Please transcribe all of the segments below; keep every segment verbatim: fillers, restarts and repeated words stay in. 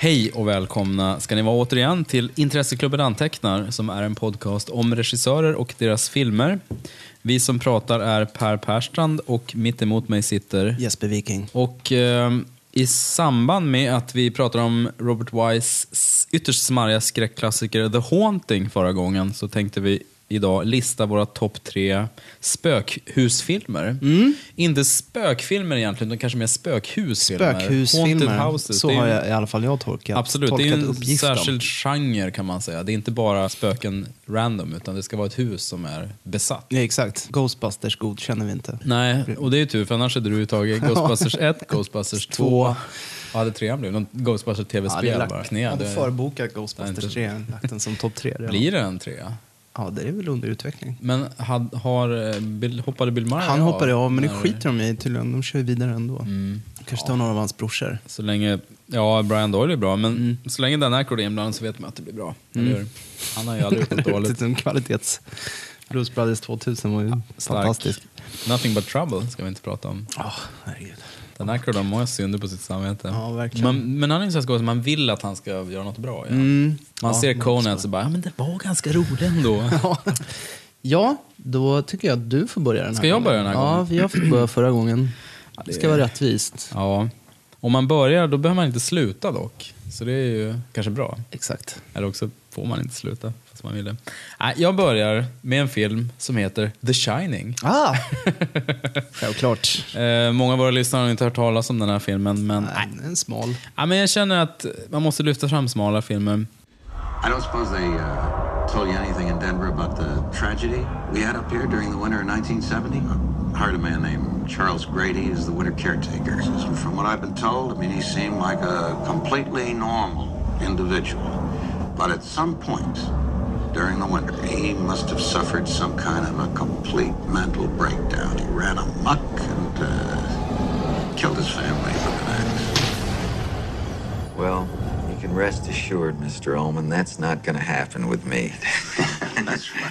Hej och välkomna ska ni vara återigen till Intresseklubben Antecknar, som är en podcast om regissörer och deras filmer. Vi som pratar är Per Perstrand och mitt emot mig sitter Jesper Viking. Och eh, i samband med att vi pratade om Robert Wise ytterst smarriga skräckklassiker The Haunting förra gången, så tänkte vi idag lista våra topp tre spökhusfilmer. Mm. Inte spökfilmer egentligen, utan kanske mer spökhusfilmer. Spökhusfilmer, så har jag, i alla fall jag tolkat. Absolut, tolkat det är ju en uppgiften. Särskild genre kan man säga. Det är inte bara spöken random, utan det ska vara ett hus som är besatt. Ja, exakt. Ghostbusters god känner vi inte. Nej, och det är ju tur, för annars hade du ju tagit Ghostbusters ett, Ghostbusters två. Ja, det trean blev. Någon Ghostbusters tv-spel. Ja, lagt, jag hade förbokat Ghostbusters tre, lagt den som topp tre. Blir det en trea? Ja, det är väl under utveckling. Men had, har, Bill, hoppade Bill Murray Han av, hoppade av, men det skiter de i tydligen. De kör vidare ändå. Mm. Kanske tar ja. någon av hans brorsor. Så länge, ja, Brian Doyle är bra, men mm. så länge den här koden är inblandad så vet man att det blir bra. Mm. Eller, han har ju aldrig gjort dåligt. En kvalitets... Bruce Brothers tvåtusen var ju ja, fantastisk. Nothing But Trouble ska vi inte prata om. Åh, oh, herregud. Den här koden har ju synder på sitt samvete. Ja, verkligen. Man, men han är en sån här, man vill att han ska göra något bra. Ja. Mm. Man ja, ser Conan så bara, ja men det var ganska roligt ändå. Ja, då tycker jag att du får börja den här Ska jag börja den här gången? Ja, för jag fick börja förra gången. Ja, det ska vara rättvist. Ja, om man börjar då behöver man inte sluta dock. Så det är ju kanske bra. Exakt. Eller också får man inte sluta, fast man vill det. Nej, jag börjar med en film som heter The Shining. Ah! Självklart. Eh, många av våra lyssnare har inte hört talas om den här filmen. Men nej, den är smal. Ja, men jag känner att man måste lyfta fram smala filmer. I don't suppose they uh, told you anything in Denver about the tragedy we had up here during the winter of nineteen seventy. I heard a man named Charles Grady is the winter caretaker. From what I've been told, I mean, he seemed like a completely normal individual. But at some point during the winter, he must have suffered some kind of a complete mental breakdown. He ran amok and uh, killed his family with an axe. Well... can rest assured, mister Ullman, that's not gonna happen with me.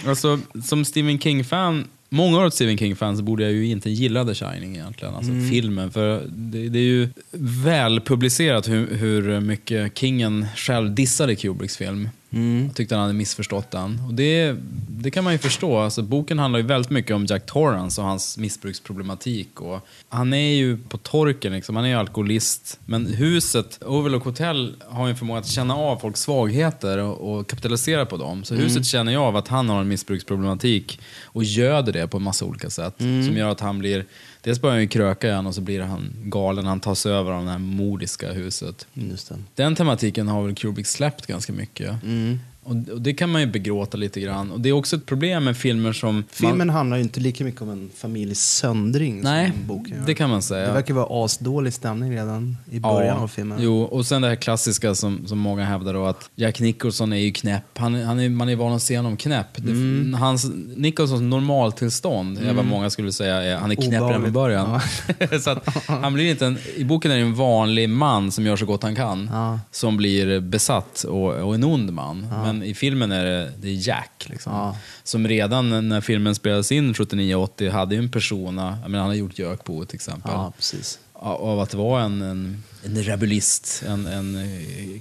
Alltså, som Stephen King-fan, många av Stephen King-fans borde jag ju inte gilla The Shining egentligen, alltså mm. filmen, för det, det är ju väl publicerat hur, hur mycket Kingen själv dissade Kubricks film. Mm. Jag tyckte han hade missförstått den. Och det, det kan man ju förstå. Alltså, boken handlar ju väldigt mycket om Jack Torrance och hans missbruksproblematik. Och han är ju på torken, liksom. Han är ju alkoholist. Men huset, Overlook Hotel, har ju en förmåga att känna av folks svagheter och, och kapitalisera på dem. Så mm. huset känner ju av att han har en missbruksproblematik och göder det på en massa olika sätt. Mm. Som gör att han blir... Dels börjar han ju kröka igen och så blir han galen. Han tas över av det här mordiska huset. Just den. Den tematiken har väl Kubrick släppt ganska mycket. Mm. Och, och det kan man ju begråta lite grann. Och det är också ett problem med filmer som... Filmen man... handlar ju inte lika mycket om en familjesöndring. Nej, som boken gör. Det kan man säga. Det verkar vara asdålig stämning redan i början ja, av filmen. Jo, och sen det här klassiska som, som många hävdar då, att Jack Nicholson är ju knäpp. Han, han är, man är van att se honom knäpp. Mm. Det, hans, Nicholsons normaltillstånd, mm. är vad många skulle säga, är, han är knäpp redan i början. Ja. Så att han blir inte en... I boken är det en vanlig man som gör så gott han kan. Ja. Som blir besatt och, och en ond man. Ja. Men i filmen är det, det är Jack liksom. Ja. Som redan när filmen spelades in sjuttionio åttio hade ju en persona, jag menar, han har gjort Jök på till exempel. Ja, precis. Av att vara en, en, en rebellist, en, en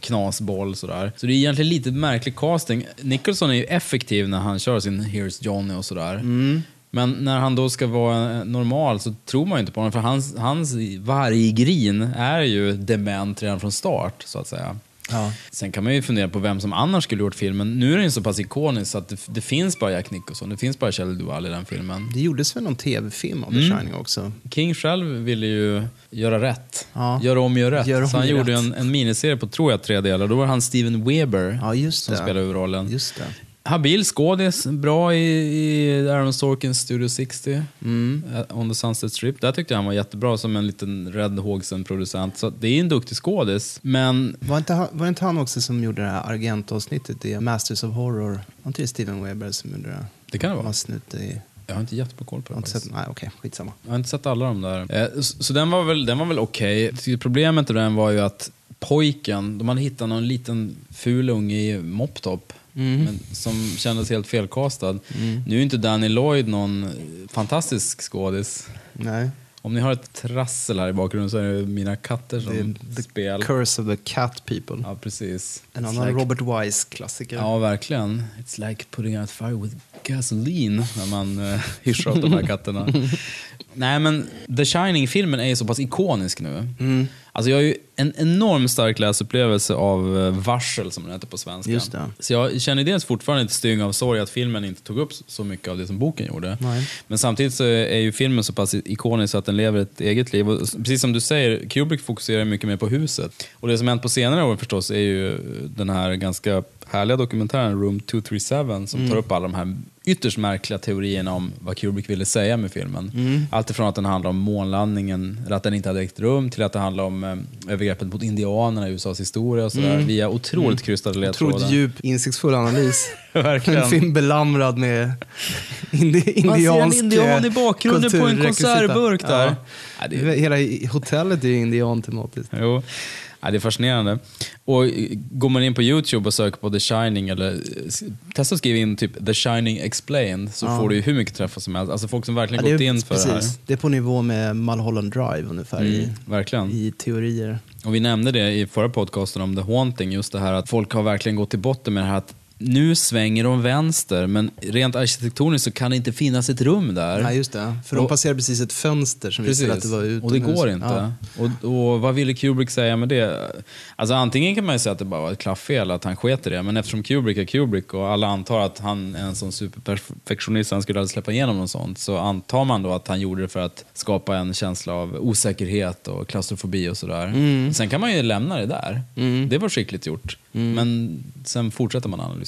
knasboll sådär. Så det är egentligen lite märklig casting. Nicholson är ju effektiv när han kör sin Here's Johnny och sådär. Mm. Men när han då ska vara normal så tror man ju inte på honom. För hans, hans varggrin är ju dement redan från start så att säga. Ja. Sen kan man ju fundera på vem som annars skulle gjort filmen. Nu är den så pass ikonisk att det, det finns bara Jack Nicholson, det finns bara Shelley Duvall i den filmen. Det gjordes väl någon tv-film av The mm. Shining också. King själv ville ju göra rätt, ja. göra om, göra rätt. Gör om, så han gjorde rätt. en, en miniserie på tror jag tre delar. Då var han Steven Weber ja, just som spelade huvudrollen. Just det. Habil skådis, bra i, i Aaron Sorkins Studio sextio mm. On the Sunset Strip. Där tyckte jag han var jättebra som en liten rädd hågsen producent. Så det är en duktig skådis. Men... Var inte han, var inte han också som gjorde det här Argento-avsnittet i Masters of Horror? Var inte det Steven Weber som gjorde det? Det kan det vara. I... Jag har inte jättebra koll på det. Sett, nej, okej. Okay, skitsamma. Jag har inte sett alla de där. Så, så den var väl, den var väl okej. Okay. Problemet med den var ju att pojken, de hade hittat någon liten ful unge i mopptopp. Mm. Men som kändes helt felkastad. Mm. Nu är inte Danny Lloyd någon fantastisk skådis. Nej. Om ni har ett trassel här i bakgrunden så är det mina katter som the, the spel. Curse of the Cat People. Ja, precis. En annan like, Robert Wise klassiker. Ja, verkligen. It's like putting out fire with gasoline när man uh, hyschar åt de här katterna. Nej, men The Shining-filmen är ju så pass ikonisk nu. Mm. Alltså jag har ju en enorm stark läsupplevelse av Varsel, som den heter på svenska. Just det. Så jag känner dels fortfarande ett styng av sorg att filmen inte tog upp så mycket av det som boken gjorde. Nej. Men samtidigt så är ju filmen så pass ikonisk att den lever ett eget liv. Och precis som du säger, Kubrick fokuserar mycket mer på huset. Och det som hänt på senare år förstås är ju den här ganska härliga dokumentären Room tvåhundratrettiosju som mm. tar upp alla de här ytterst märkliga teorierna om vad Kubrick ville säga med filmen. Mm. Allt ifrån att den handlar om månlandningen eller att den inte hade ägt rum till att det handlar om eh, övergreppet mot indianerna i U S As historia och sådär. Mm. Via otroligt mm. krystade ledtrådar. Otroligt djup, insiktsfull analys. Verkligen. En film belamrad med indi- indiansk man ser en indian i bakgrunden på en konservburk där. Ja. Ja, det är... Hela hotellet är ju indiantematiskt. Jo. Ja, det är fascinerande. Och går man in på YouTube och söker på The Shining eller testa att skriva in typ The Shining Explained så ja. får du ju hur mycket träffar som helst. Alltså folk som verkligen ja, gått är, in för precis. det här. Det är på nivå med Mulholland Drive ungefär mm, i, verkligen. i teorier. Och vi nämnde det i förra podcasten om The Haunting, just det här att folk har verkligen gått till botten med det här att nu svänger de vänster, men rent arkitektoniskt så kan det inte finnas ett rum där. Nej, just det. För och, de passerar precis ett fönster som visar att det var utomhus. Och det går inte. Ja. Och, och vad ville Kubrick säga med det? Alltså antingen kan man ju säga att det bara var ett klafffel, att han sket i det. Men eftersom Kubrick är Kubrick och alla antar att han är en sån superperfektionist, han skulle aldrig släppa igenom något sånt, så antar man då att han gjorde det för att skapa en känsla av osäkerhet och klaustrofobi och sådär. Mm. Sen kan man ju lämna det där. Mm. Det var skickligt gjort. Mm. Men sen fortsätter man analysera.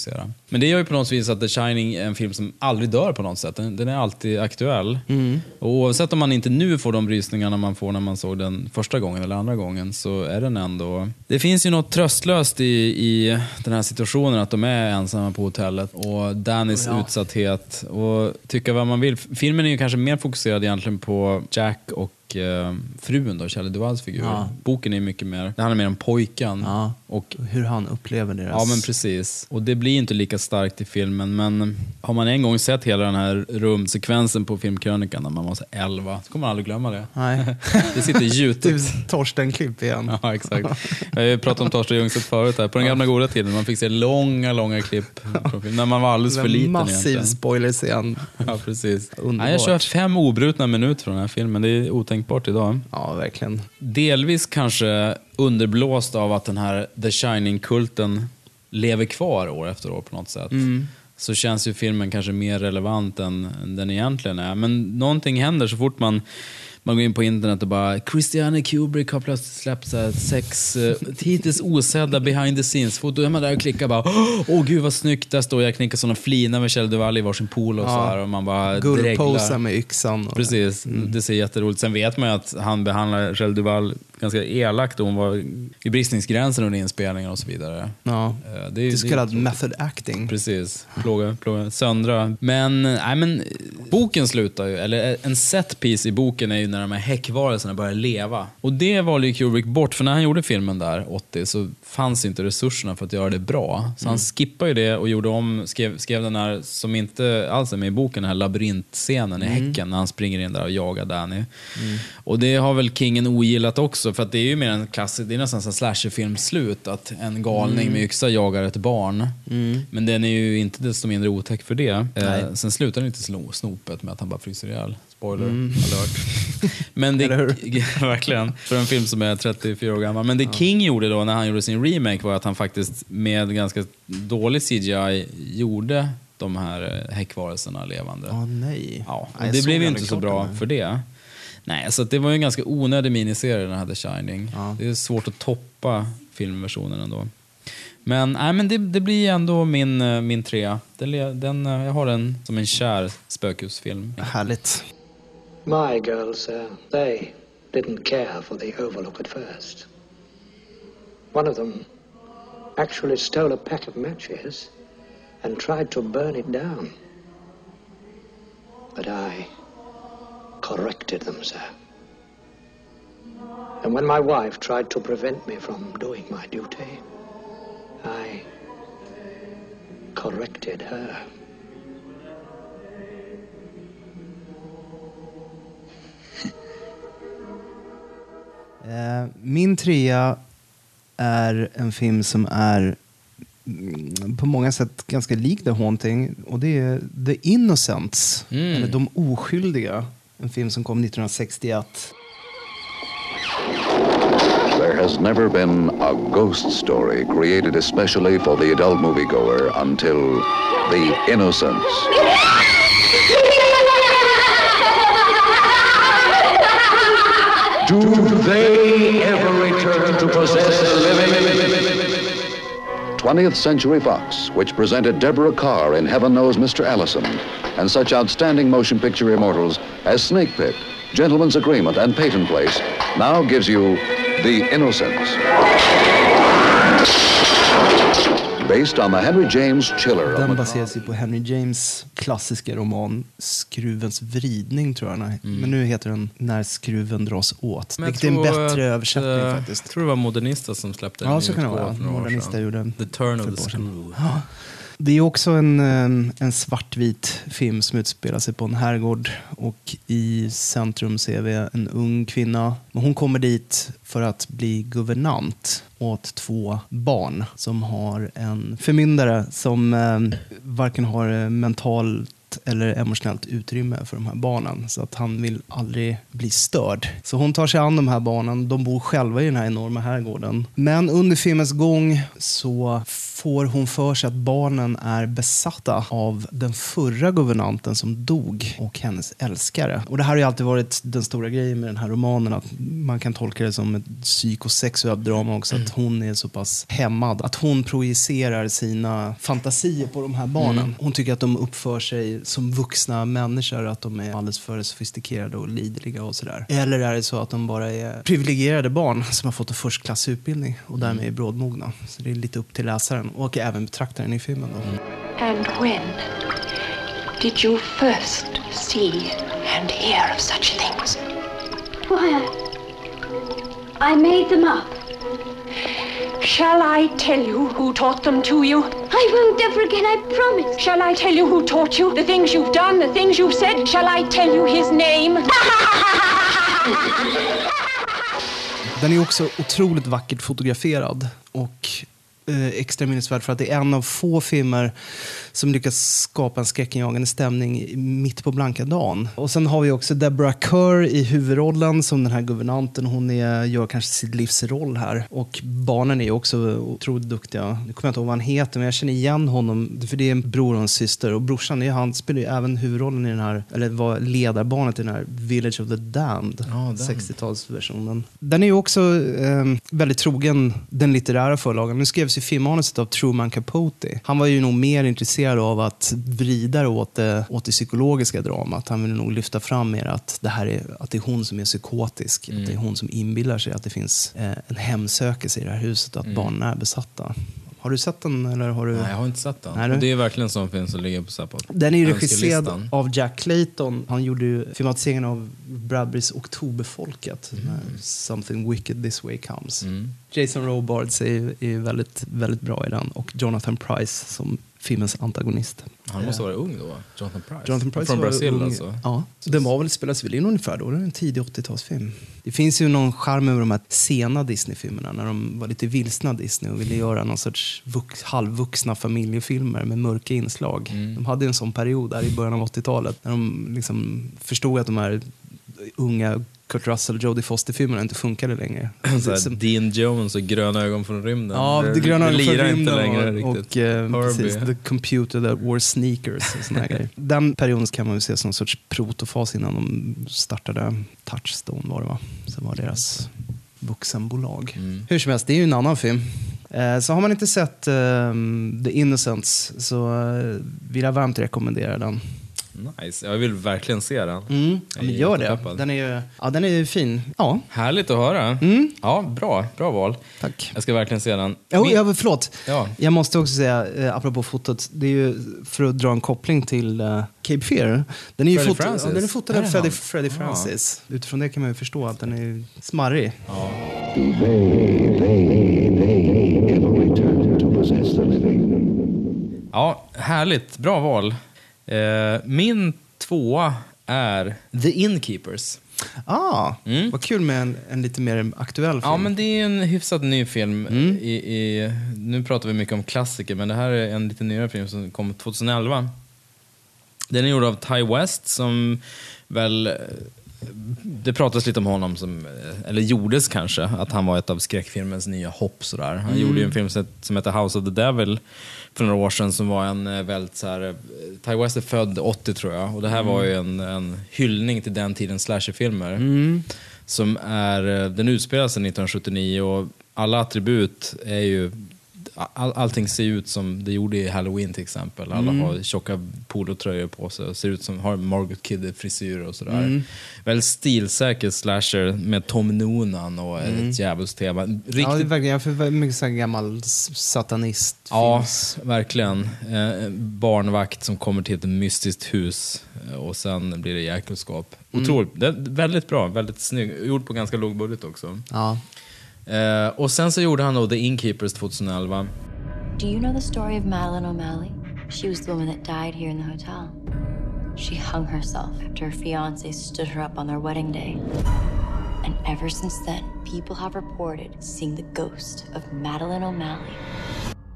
Men det gör ju på något vis att The Shining är en film som aldrig dör på något sätt. Den, den är alltid aktuell. Mm. Och oavsett om man inte nu får de rysningarna man får när man såg den första gången eller andra gången, så är den ändå... Det finns ju något tröstlöst i, i den här situationen att de är ensamma på hotellet och Dannys ja. utsatthet och tycka vad man vill. Filmen är ju kanske mer fokuserad egentligen på Jack och frun då, Shelley Duvalls figur. Ja. Boken är mycket mer, det handlar mer om pojken ja. och hur han upplever deras... Ja, men precis. Och det blir inte lika starkt i filmen, men har man en gång sett hela den här rumsekvensen på filmkrönikan när man var så elva, så kommer man aldrig glömma det. Nej. Det sitter gjutet. Torsten-klipp igen. Ja, exakt. Jag har ju pratat om Torsten Ljungstedt förut här. På den gamla goda tiden, man fick se långa, långa klipp när man var alldeles för liten. Massiv egentligen. Spoilers igen. Ja, precis. Underbart. Ja, jag kör fem obrutna minuter från den här filmen. Det är otänkt bort idag. Ja, verkligen. Delvis kanske underblåst av att den här The Shining-kulten lever kvar år efter år på något sätt. Mm. Så känns ju filmen kanske mer relevant än den egentligen är. Men någonting händer så fort man man går in på internet och bara Christiane Kubrick har plötsligt släppt så sex uh, hittills osedda behind the scenes foto. Då är man där och klickar bara åh oh, gud vad snyggt, där står Jack Nicholson och flina med Kjell Duvall i varsin pool och ja, så här och man bara dreglar med yxan. Precis, mm. det ser jätteroligt. Sen vet man ju att han behandlar Kjell Duvall ganska elakt och hon var i bristningsgränsen under inspelningen och så vidare. Ja, det är så kallad method acting. Precis, plåga, plåga, söndra. Men, nej, men boken slutar ju, eller en set piece i boken är ju när de här häckvarelserna börjar leva. Och det valde ju Kubrick bort, för när han gjorde filmen där åttio så fanns inte resurserna för att göra det bra. Så mm. han skippade ju det och gjorde om, skrev, skrev den här som inte alls är med i boken, den här labyrintscenen i mm. häcken när han springer in där och jagar Danny. Mm. Och det har väl Kingen ogillat också, för att det är ju mer en klassisk, det är nästan en slasherfilmslut att en galning mm. med yxa jagar ett barn. Mm. Men den är ju inte desto mindre otäck för det. Eh, sen slutar den inte snopet med att han bara fryser ihjäl. Spoiler mm. alert. Men det verkligen för en film som är trettiofyra år gammal. Men det ja. King gjorde då när han gjorde sin remake var att han faktiskt med ganska dålig C G I gjorde de här häckvarelserna levande. Åh oh, nej. Ja, och det blev ju inte så bra med. För det. Nej, så det var ju en ganska onödig miniserie den här The Shining. Ja. Det är svårt att toppa filmversionen ändå. Men, nej, men det, det blir ändå min, min trea. Den, den, jag har den som en kär spökhusfilm. Härligt. My girls, sir, they didn't care for the Overlook at first. One of them actually stole a pack of matches and tried to burn it down. But I... corrected them, sir. And when my wife tried to prevent me from doing my duty, I corrected her. Min trea är en film som är på många sätt ganska lik The Haunting, och det är The Innocents, mm. eller De oskyldiga, en film som kom nittonhundrasextioett. There has never been a ghost story created especially for the adult moviegoer until The Innocents. Do they ever return to possess a living? twentieth Century Fox, which presented Deborah Kerr in Heaven Knows Mister Allison, and such outstanding motion picture immortals as Snake Pit, Gentleman's Agreement, and Peyton Place, now gives you The Innocents. Based on the Henry James thriller. Den baseras ju på Henry James klassiska roman Skruvens vridning, tror jag. Mm. Men nu heter den När skruven dras åt. Det är en bättre att, översättning äh, faktiskt. Jag tror det var Modernista som släppte den. Ja, så kan det vara. Modernista gjorde den. The Turn of the Screw. Ja. Det är också en, en svartvit film som utspelar sig på en herrgård, och i centrum ser vi en ung kvinna. Hon kommer dit för att bli guvernant åt två barn som har en förmyndare som varken har mentalt eller emotionellt utrymme för de här barnen, så att han vill aldrig bli störd. Så hon tar sig an de här barnen. De bor själva i den här enorma herrgården. Men under filmens gång så får hon för sig att barnen är besatta av den förra guvernanten som dog och hennes älskare. Och det här har ju alltid varit den stora grejen med den här romanen, att man kan tolka det som ett psykosexuellt drama också, mm. att hon är så pass hämmad att hon projicerar sina fantasier på de här barnen. Mm. Hon tycker att de uppför sig som vuxna människor, att de är alldeles för sofistikerade och lidliga och sådär. Eller är det så att de bara är privilegierade barn som har fått en förstklassutbildning och därmed är brådmogna? Så det är lite upp till läsaren och även betraktaren i filmen då. And when did you first see and hear of such things? Why, I made them up. Shall I tell you who taught them to you? I won't ever again, I promise. Shall I tell you who taught you? The things you've done, the things you've said. Shall I tell you his name? Den är också otroligt vackert fotograferad och extra minnesvärd för att det är en av få filmer som lyckas skapa en skräckinjagande stämning mitt på blanka dagen. Och sen har vi också Deborah Kerr i huvudrollen som den här guvernanten. Hon är, gör kanske sitt livsroll här. Och barnen är också otroligt duktiga. Nu kommer jag inte ihåg vad han heter, men jag känner igen honom, för det är en bror och en syster. Och brorsan är, han spelar ju även huvudrollen i den här, eller var ledarbarnet i den här Village of the Damned, oh, sextiotalsversionen. Den är ju också eh, väldigt trogen den litterära förlagen. Nu skrevs i filmmanuset av Truman Capote. Han var ju nog mer intresserad av att vrida åt det, åt det psykologiska dramat. Han ville nog lyfta fram mer att det här är, att det är hon som är psykotisk, mm. att det är hon som inbillar sig att det finns eh, en hemsökelse i det här huset, att mm. barnen är besatta. Har du sett den? Eller har du... Nej, jag har inte sett den. Nej, du... Det är verkligen en sån film som ligger på Zappot. Den är ju regisserad av Jack Clayton. Han gjorde ju filmatiseringen av Bradburys Oktoberfolket. Mm. Something Wicked This Way Comes. Mm. Jason Robards är, är väldigt, väldigt bra i den. Och Jonathan Pryce som filmens antagonist. Han måste vara ung då, Jonathan Pryce. Jonathan Pryce från Brasil ung, alltså. Ja, den var väl, spelas väl in ungefär då. Det är en tidig åttiotalsfilm. Det finns ju någon charm över de här sena Disney-filmerna när de var lite vilsna Disney och ville göra någon sorts vux, halvvuxna familjefilmer med mörka inslag. Mm. De hade en sån period där i början av åttiotalet när de liksom förstod att de här unga Kurt Russell, Jodie Foster-filmerna inte funkade längre. Som... Dean Jones och Gröna ögon från rymden. Ja, det Gröna ögon från rymden och, och eh, precis, The Computer That Wore Sneakers och såna grejer. Den perioden kan man ju se som en sorts protofas innan de startade Touchstone, var det va? Som var deras vuxenbolag. Mm. Hur som helst, det är ju en annan film. Eh, så har man inte sett eh, The Innocents så eh, vill jag varmt rekommendera den. Nice. Jag vill verkligen se den. Mm. Ja, men gör det. Den är ju, ja, den är ju fin. Ja. Härligt att höra. Mm. Ja, bra, bra val. Tack. Jag ska verkligen se den. Jo, Min... jag, förlåt. Ja. Jag måste också säga, eh, apropå fotot, det är ju för att dra en koppling till eh, Cape Fear. Den är ju fot- ja, den är fotad av Freddy, Freddy Francis. Ja. Utifrån det kan man ju förstå att den är smarrig. Ja. They, they, they ever return to possess the living. Ja, härligt. Bra val. Min tvåa är The Innkeepers. Ah, mm. Vad kul med en, en lite mer aktuell film. Ja, men det är en hyfsat ny film. Mm. I, i, nu pratar vi mycket om klassiker, men det här är en lite nyare film som kom tjugohundraelva. Den är gjord av Ty West, som väl... Det pratas lite om honom som, eller gjordes kanske, att han var ett av skräckfilmens nya hopp sådär. Han mm. gjorde ju en film som heter House of the Devil för några år sedan, som var en väldigt såhär, Ty West är född åttio tror jag, och det här mm. var ju en, en hyllning till den tidens slasherfilmer mm. som är, den utspelar sig nittonhundrasjuttionio, och alla attribut är ju, all, allting ser ut som det gjorde i Halloween till exempel. Alla mm. har tjocka polotröjor på sig och ser ut som, har Margot Kidder frisyr och sådär. Mm. Väldigt stilsäker slasher med Tom Noonan och mm. ett djävulstema. Riktigt... Ja, det är verkligen mycket så här gammal satanist. Ja, verkligen. Eh, barnvakt som kommer till ett mystiskt hus och sen blir det jäkelskap. Mm. Otroligt. Det är väldigt bra, väldigt snygg. Gjord på ganska låg budget också. Ja. Uh, och sen så gjorde han då The Innkeepers tjugohundraelva. Do you know the story of Madeline O'Malley? She was the woman that died here in the hotel. She hung herself after her fiancé stood her up on their wedding day. And ever since then, people have reported seeing the ghost of Madeline O'Malley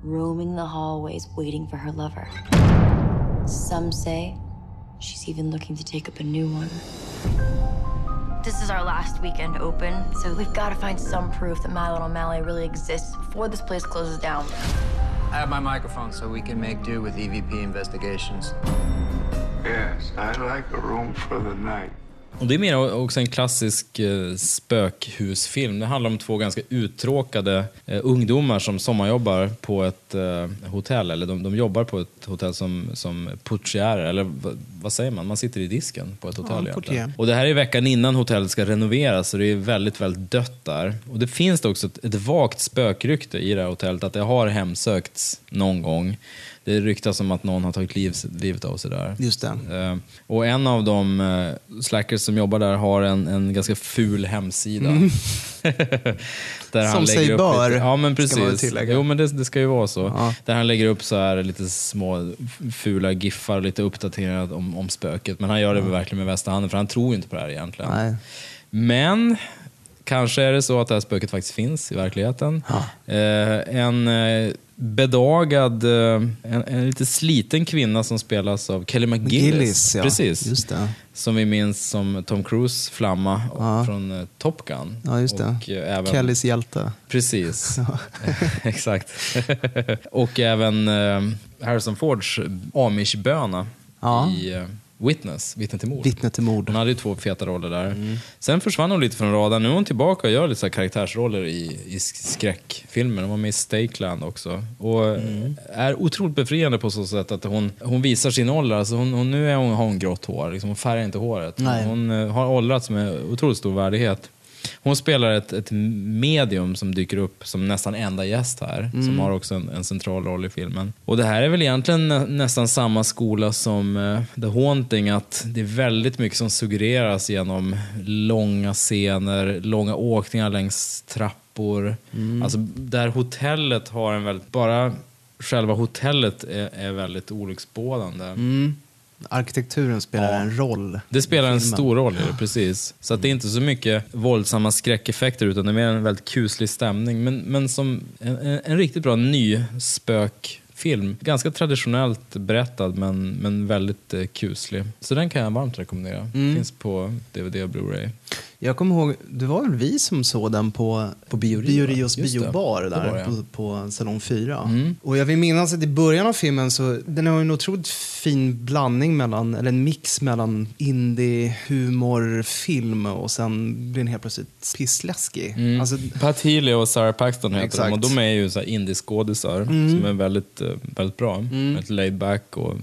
roaming the hallways waiting for her lover. Some say she's even looking to take up a new one. This is our last weekend open, so we've got to find some proof that Madeline O'Malley really exists before this place closes down. I have my microphone, so we can make do with E V P investigations. Yes, I like a room for the night. Och det är mer också en klassisk eh, spökhusfilm. Det handlar om två ganska uttråkade eh, ungdomar som sommarjobbar på ett eh, hotell. Eller de, de jobbar på ett hotell som, som portiärer. Eller v, vad säger man? Man sitter i disken på ett hotell. Ja, och det här är veckan innan hotellet ska renoveras. Så det är väldigt, väldigt dött där. Och det finns det också ett, ett vagt spökrykte i det här hotellet. Att det har hemsökts någon gång. Det ryktas om att någon har tagit liv, livet av sig där. Just det. Uh, och en av de uh, slackers som jobbar där har en, en ganska ful hemsida. Mm. Där som han sig lägger upp bör. Lite, ja, men precis. Jo, men det, det ska ju vara så. Ja. Där han lägger upp så här lite små fula giffar, lite uppdaterat om, om spöket. Men han gör det mm. verkligen med västra handen, för han tror inte på det här egentligen. Nej. Men... kanske är det så att det här spöket faktiskt finns i verkligheten. Ja. Eh, en eh, bedagad, eh, en, en lite sliten kvinna som spelas av Kelly McGillis. McGillis ja. Precis. Just det. Som vi minns som Tom Cruise flamma ja. från eh, Top Gun. Ja, just det. Och, eh, även... Kellys hjälte. Precis. Ja. Exakt. Och även eh, Harrison Fords Amish-böna ja. i... Eh, Witness, vittne till mord. Vittne till mord. Hon hade ju två feta roller där. Mm. Sen försvann hon lite från raden. Nu är hon tillbaka och gör lite så här karaktärsroller i, i skräckfilmer. Hon var med i Stakeland också. Och mm. är otroligt befriande på så sätt att hon, hon visar sin ålder. Alltså hon, hon, nu är hon, har hon grått hår. Liksom hon färgar inte håret. Nej. Hon har åldrats med otroligt stor värdighet. Hon spelar ett, ett medium som dyker upp som nästan enda gäst här. Mm. Som har också en, en central roll i filmen. Och det här är väl egentligen nä, nästan samma skola som uh, The Haunting. Att det är väldigt mycket som suggereras genom långa scener, långa åkningar längs trappor. Mm. Alltså där hotellet har en väldigt... Bara själva hotellet är, är väldigt olycksbådande. Mm. Arkitekturen spelar ja. en roll. Det spelar en stor roll, ja. precis. Så att det är inte så mycket våldsamma skräckeffekter, utan det är mer en väldigt kuslig stämning. Men, men som en, en riktigt bra ny spökfilm. Ganska traditionellt berättad, men, men väldigt eh, kuslig. Så den kan jag varmt rekommendera. Mm. Finns på D V D och Blu-ray. Jag kommer ihåg, det var väl vi som såg den på, på Biorios biobar där det, på, på salong fyra. Mm. Och jag vill minnas att i början av filmen så den har en otroligt fin blandning mellan, eller en mix mellan indie, humor, film och sen blir den helt plötsligt pissläskig. Mm. Alltså, Pat Healy och Sarah Paxton heter exakt. dem, och de är ju så här indie-skådisar mm. som är väldigt, väldigt bra. Mm. Väldigt laid back och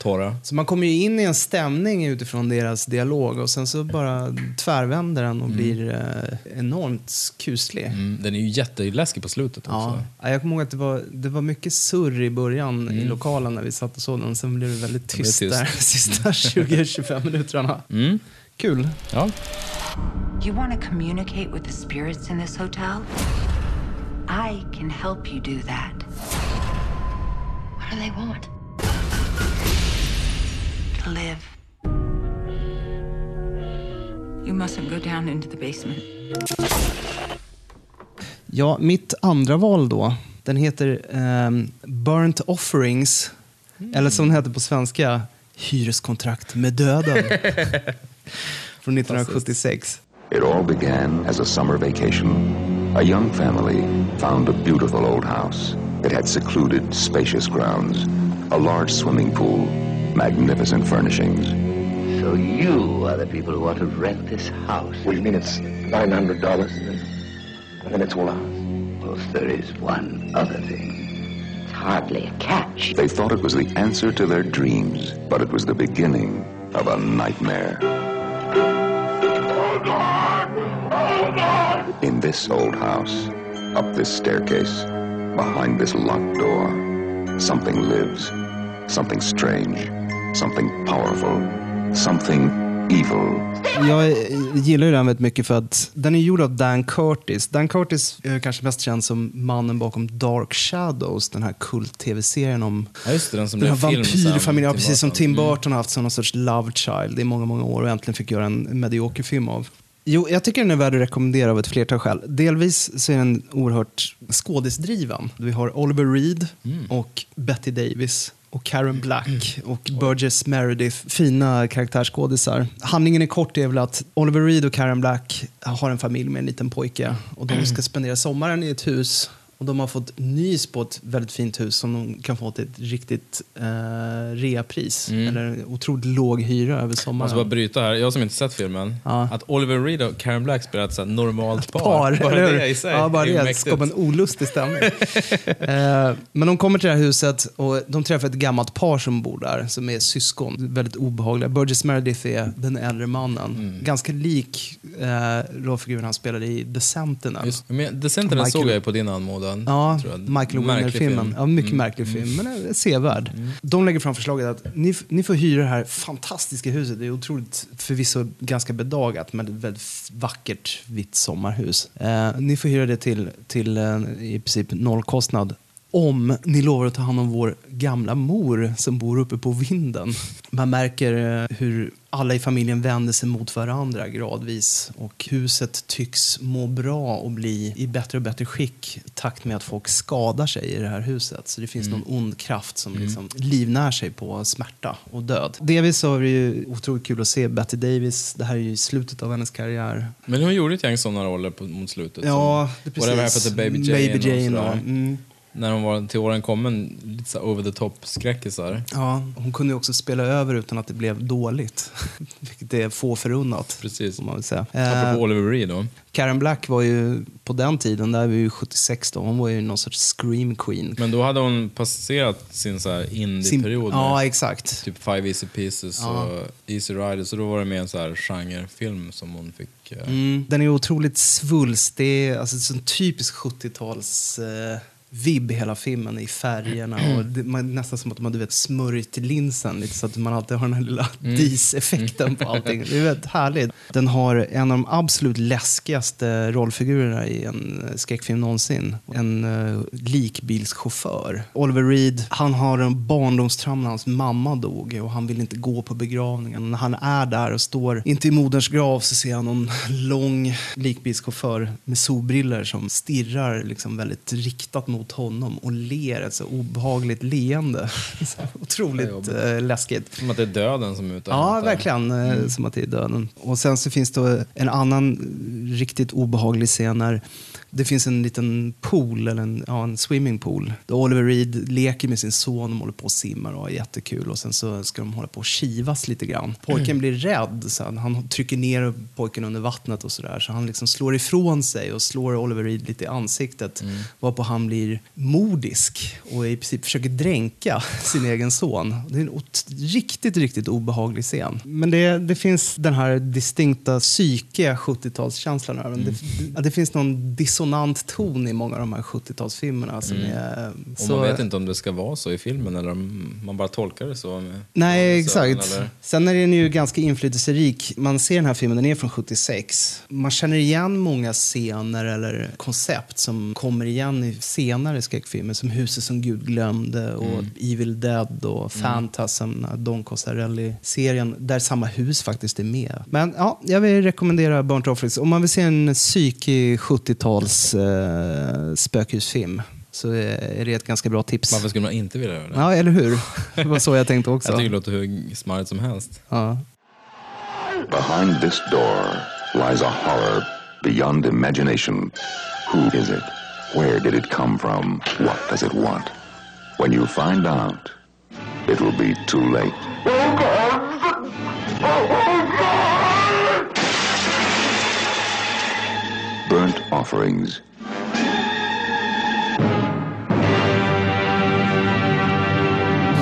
torra. Så man kommer ju in i en stämning utifrån deras dialog, och sen så bara tvärvänder den och mm. blir eh, enormt kuslig. Mm. Den är ju jätteläskig på slutet också. Ja, jag kommer ihåg att det var, det var mycket surr i början mm. i lokalen när vi satt och såg den. Sen blev det väldigt tyst, det blev tyst. där sista mm. tjugo till tjugofem minuterna. Mm. Kul. Ja. You want to communicate with the spirits in this hotel? I can help you do that. What do they want? Live. You mustn't go down into the basement. Ja, mitt andra val då. Den heter um, Burnt Offerings. Mm. Eller som den heter på svenska, Hyreskontrakt med döden. Från nittonhundrasjuttiosex. It all began as a summer vacation. A young family found a beautiful old house. It had secluded, spacious grounds, a large swimming pool, magnificent furnishings. So you are the people who want to rent this house. What do you mean it's nine hundred dollars and then it's all ours? Well, there is one other thing. It's hardly a catch. They thought it was the answer to their dreams, but it was the beginning of a nightmare. Oh God! Oh God! In this old house, up this staircase, behind this locked door, something lives, something strange, something powerful, something evil. Jag gillar ju den väldigt mycket för att den är gjord av Dan Curtis. Dan Curtis är kanske mest känd som mannen bakom Dark Shadows, den här kult-tv-serien om ja, just det, den som den här vampyrfamiljen, precis som Tim Burton mm. har haft sån sorts love child i många, många år och äntligen fick göra en medioker film av. Jo, jag tycker den är värd att rekommendera av ett flertal skäl. Delvis så är den oerhört skådisdriven. Vi har Oliver Reed mm. och Betty Davis och Karen Black och Burgess Meredith, fina karaktärsskådisar. Handlingen är kort, det är väl att Oliver Reed och Karen Black har en familj med en liten pojke och de ska spendera sommaren i ett hus och de har fått nys på ett väldigt fint hus som de kan få till ett riktigt eh, reapris mm. eller otroligt låg hyra över sommaren. Man ska bara bryta här, jag som inte sett filmen ja. Att Oliver Reed och Karen Black spelar ett så här normalt ett par, par bara det i sig. Ja, bara det, det skapar en olustig stämning. eh, men de kommer till det här huset och de träffar ett gammalt par som bor där som är syskon, väldigt obehagliga. Burgess Meredith är den äldre mannen mm. ganska lik eh, rollfiguren han spelade i The Sentinel. Just, men The Sentinel Michael... såg jag på din anmodan. Ja, Michael Winner-filmen. Ja, mycket mm. märklig film, men sevärd. Mm. De lägger fram förslaget att ni, ni får hyra det här fantastiska huset. Det är otroligt, förvisso ganska bedagat, men ett väldigt vackert vitt sommarhus. Eh, ni får hyra det till, till eh, i princip nollkostnad. Om ni lovar att ta hand om vår gamla mor som bor uppe på vinden. Man märker hur alla i familjen vänder sig mot varandra gradvis. Och huset tycks må bra och bli i bättre och bättre skick i takt med att folk skadar sig i det här huset. Så det finns mm. någon ond kraft som liksom livnär sig på smärta och död. Delvis så är det ju otroligt kul att se Betty Davis. Det här är ju slutet av hennes karriär. Men hon gjorde ett gäng sådana roller på, mot slutet. Ja, det precis. Och det här för Baby Jane, Baby Jane och sådär. När hon var till åren kommen, lite så over the top skräckisar. Ja, hon kunde ju också spela över utan att det blev dåligt. Vilket är få förunnat. Precis, om man vill säga. Apropå Oliver Reed då. Karen Black var ju på den tiden, där var ju sjuttiosex då, hon var ju någon sorts scream queen. Men då hade hon passerat sin så här indie-period. Ja, exakt. Typ Five Easy Pieces ja. Och Easy Rider, så då var det mer en så här genrefilm som hon fick. Eh... Mm, den är otroligt svulstig, alltså en typisk sjuttio-tals... Eh... vibb hela filmen i färgerna och det, man, nästan som att man, du vet, smörjt linsen lite så att man alltid har den här lilla mm. dis-effekten på allting. Det är väldigt härligt. Den har en av de absolut läskigaste rollfigurerna i en skräckfilm någonsin. En uh, likbilschaufför. Oliver Reed, han har en barndomstrauma när hans mamma dog och han vill inte gå på begravningen. När han är där och står inte i moderns grav så ser han någon lång likbilschaufför med solbriller som stirrar liksom väldigt riktat mot mot honom och ler ett så obehagligt leende. Så otroligt äh, läskigt. Som att det är döden som utan. Ja, verkligen. Mm. Som att det är döden. Och sen så finns det en annan riktigt obehaglig scen när det finns en liten pool eller en, ja, en swimmingpool. Där Oliver Reed leker med sin son och håller på och simmar och är jättekul. Och sen så ska de hålla på och kivas lite grann. Pojken mm. blir rädd. Så han, han trycker ner pojken under vattnet och sådär. Så han liksom slår ifrån sig och slår Oliver Reed lite i ansiktet. Mm. Varpå han blir modisk och i princip försöker dränka sin egen son. Det är en ot- riktigt, riktigt obehaglig scen. Men det, det finns den här distinkta psyke sjuttio-talskänslan. Mm. Det, det, det finns någon dis dissonant ton i många av de här sjuttiotalsfilmerna som mm. är, så... Och man vet inte om det ska vara så i filmen eller om man bara tolkar det så med, nej, exakt sen, eller... sen är den ju ganska inflytelserik. Man ser den här filmen, den är från sjuttiosex. Man känner igen många scener eller koncept som kommer igen i senare skräckfilmer som Huset som Gud glömde och mm. Evil Dead och Phantasm, mm. Don Coscarelli-serien där samma hus faktiskt är med. Men ja, jag vill rekommendera Burnt Offerings. Om man vill se en psykisk sjuttio-tals eh, spökhusfilm så är det ett ganska bra tips. Varför skulle man inte vilja göra det? Ja, eller hur? Det var så jag tänkte också. Jag tycker det låter hur smart som helst. Ja. Behind this door lies a horror beyond imagination. Who is it? Where did it come from? What does it want? When you find out, it will be too late. Oh God! Oh God! Burnt Offerings.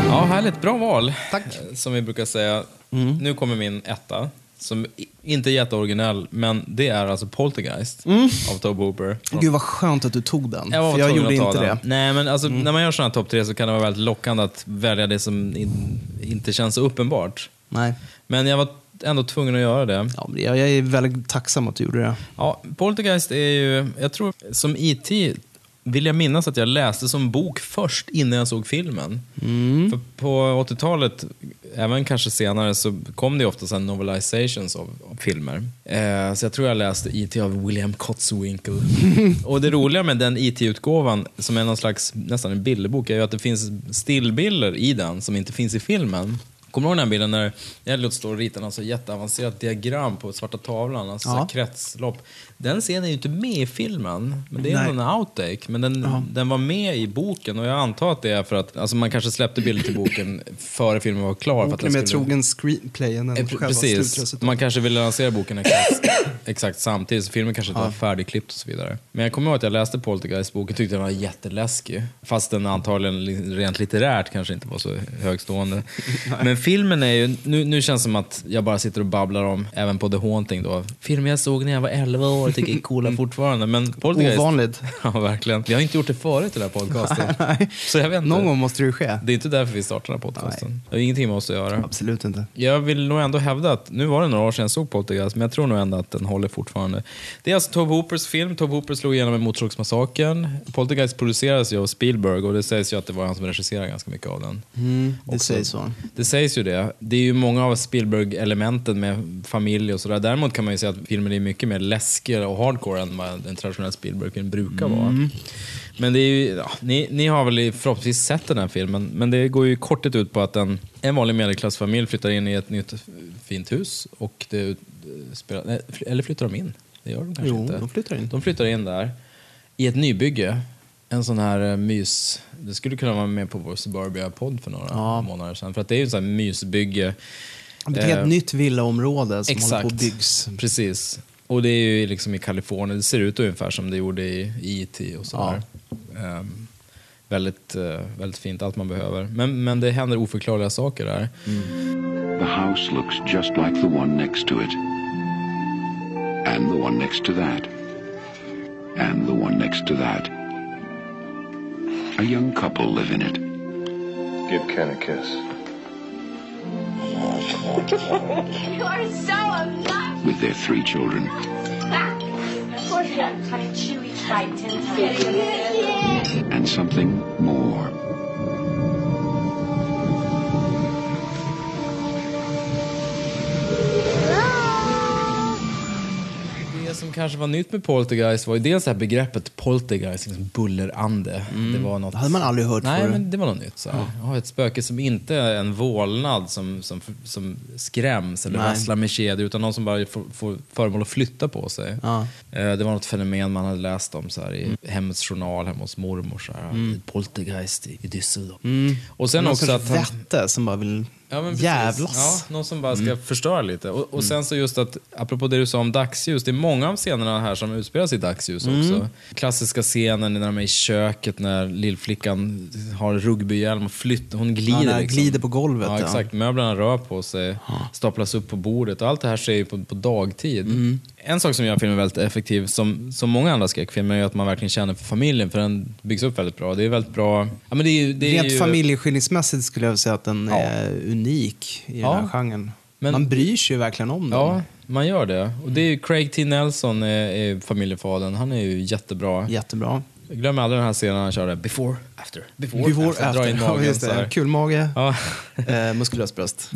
Ja, härligt. Bra val. Tack. Som vi brukar säga. Mm. Nu kommer min etta. Som inte är jätteoriginell, men det är alltså Poltergeist mm. av Tobe Hooper. Gud vad skönt att du tog den. Jag, för jag gjorde inte det. Nej, men alltså, mm. när man gör sådana här topp tre så kan det vara väldigt lockande att välja det som in, inte känns så uppenbart. Nej. Men jag var ändå tvungen att göra det. Ja, men jag, jag är väldigt tacksam att du gjorde det. Ja, Poltergeist är ju, jag tror som I T vill jag minnas att jag läste som bok först innan jag såg filmen. Mm. För på åttiotalet, även kanske senare, så kom det ofta sen novelizations av, av filmer. Eh, så jag tror jag läste I T av William Kotzwinkle. Och det roliga med den I T-utgåvan, som är någon slags, nästan en bilderbok, är ju att det finns stillbilder i den som inte finns i filmen. Kommer du ihåg den här bilden när Elliot står och ritar alltså jätteavancerat diagram på svarta tavlan, alltså ja. kretslopp. Den scenen är ju inte med i filmen, men det är Nej. en outtake, men den, ja. den var med i boken, och jag antar att det är för att alltså man kanske släppte bilder till boken före filmen var klar. Boken för att den med skulle... trogen screenplayen än eh, själva precis. Man kanske ville lansera boken exakt, exakt samtidigt, så filmen kanske inte ja. var färdigklippt och så vidare. Men jag kommer ihåg att jag läste Poltergeist-boken, tyckte den var jätteläskig, fast den antagligen rent litterärt kanske inte var så högstående. Men filmen är ju, nu, nu känns det som att jag bara sitter och babblar om, även på The Haunting då. Filmen jag såg när jag var elva år tycker jag är coola fortfarande. Men Poltergeist, ovanligt. Ja, verkligen. Vi har inte gjort det förut i den här podcasten. Nej, nej. Så jag vet inte. Någon gång måste det ju ske. Det är inte därför vi startar den här podcasten. Nej. Det har ingenting med oss att göra. Absolut inte. Jag vill nog ändå hävda att, nu var det några år sedan jag såg Poltergeist, men jag tror nog ändå att den håller fortfarande. Det är alltså Tobe Hoopers film. Tobe Hooper slog igenom med Motorsågsmassakern. Poltergeist produceras ju av Spielberg, och det sägs ju att det var han som regisserade ganska mycket av den. Mm, det sägs så. Det sägs ju det. Det är ju många av Spielberg-elementen med familj och sådär. Däremot kan man ju säga att filmen är mycket mer läskig och hardcore än vad den traditionella Spielbergen brukar vara. Mm. Men det är ju, ja, ni, ni har väl förhoppningsvis sett den här filmen, men det går ju kortet ut på att en, en vanlig medelklassfamilj flyttar in i ett nytt fint hus, och det spelar, eller flyttar de in? Det gör de kanske jo, inte. Jo, de flyttar in. De flyttar in där i ett nybygge. En sån här mys... Det skulle kunna vara med på vår Suburbia-podd för några ja. månader sedan. För att det är ju en sån här mysbygge. Det är ett eh, nytt villaområde som exakt, håller på byggs. Precis. Och det är ju liksom i Kalifornien. Det ser ut ungefär som det gjorde i I T och sådär. Ja. Eh, väldigt, eh, väldigt fint, allt man behöver. Men, men det händer oförklarliga saker där. Mm. The house looks just like the one next to it. And the one next to that. And the one next to that. A young couple live in it. Give Ken a kiss. You are so unlucky. With their three children. And something more. Som kanske var nytt med Poltergeist var ju dels det här begreppet Poltergeist, liksom bullerande. Mm. Det var något... hade man aldrig hört. Nej, för... men det var något nytt. Så här. Mm. Ja, ett spöke som inte är en vålnad som, som, som skräms eller rasslar med kedjor, utan någon som bara får, får föremål att flytta på sig. Ja. Det var något fenomen man hade läst om så här, i mm. hemmets journal hemma hos mormor. Så här, mm. Poltergeist i, i Düsseldorf. Mm. Och sen någon också att han... vätte som bara vill... Ja, men jävlas. Ja, någon som bara ska mm. förstöra lite. Och, och mm. sen så just att, apropå det du sa om dagsljus, det är många av scenerna här som utspelas i dagsljus mm. också. Klassiska scenen när de är i köket, när lillflickan har rugbyhjälm och flyttar, hon glider. Ja, liksom. glider på golvet. Ja, ja. Exakt. Möblerna rör på sig, staplas upp på bordet. Och allt det här sker ju på, på dagtid. Mm. en sak som gör filmen väldigt effektiv, som, som många andra skräckfilmer, är att man verkligen känner för familjen, för den byggs upp väldigt bra. Det är väldigt bra. Ja, men det är, det är rent ju... familjeskildringsmässigt skulle jag säga att den ja. är unik i ja. den här genren. Men man bryr sig ju verkligen om den. Ja, man gör det. Och det är ju Craig T. Nelson är, är familjefadern. Han är ju jättebra. Jättebra. Jag glömmer aldrig den här scenen han körde. Before, after. Before, Before after. after. Dra in magen, ja, just det. Kul mage. Ja. eh, muskulös bröst.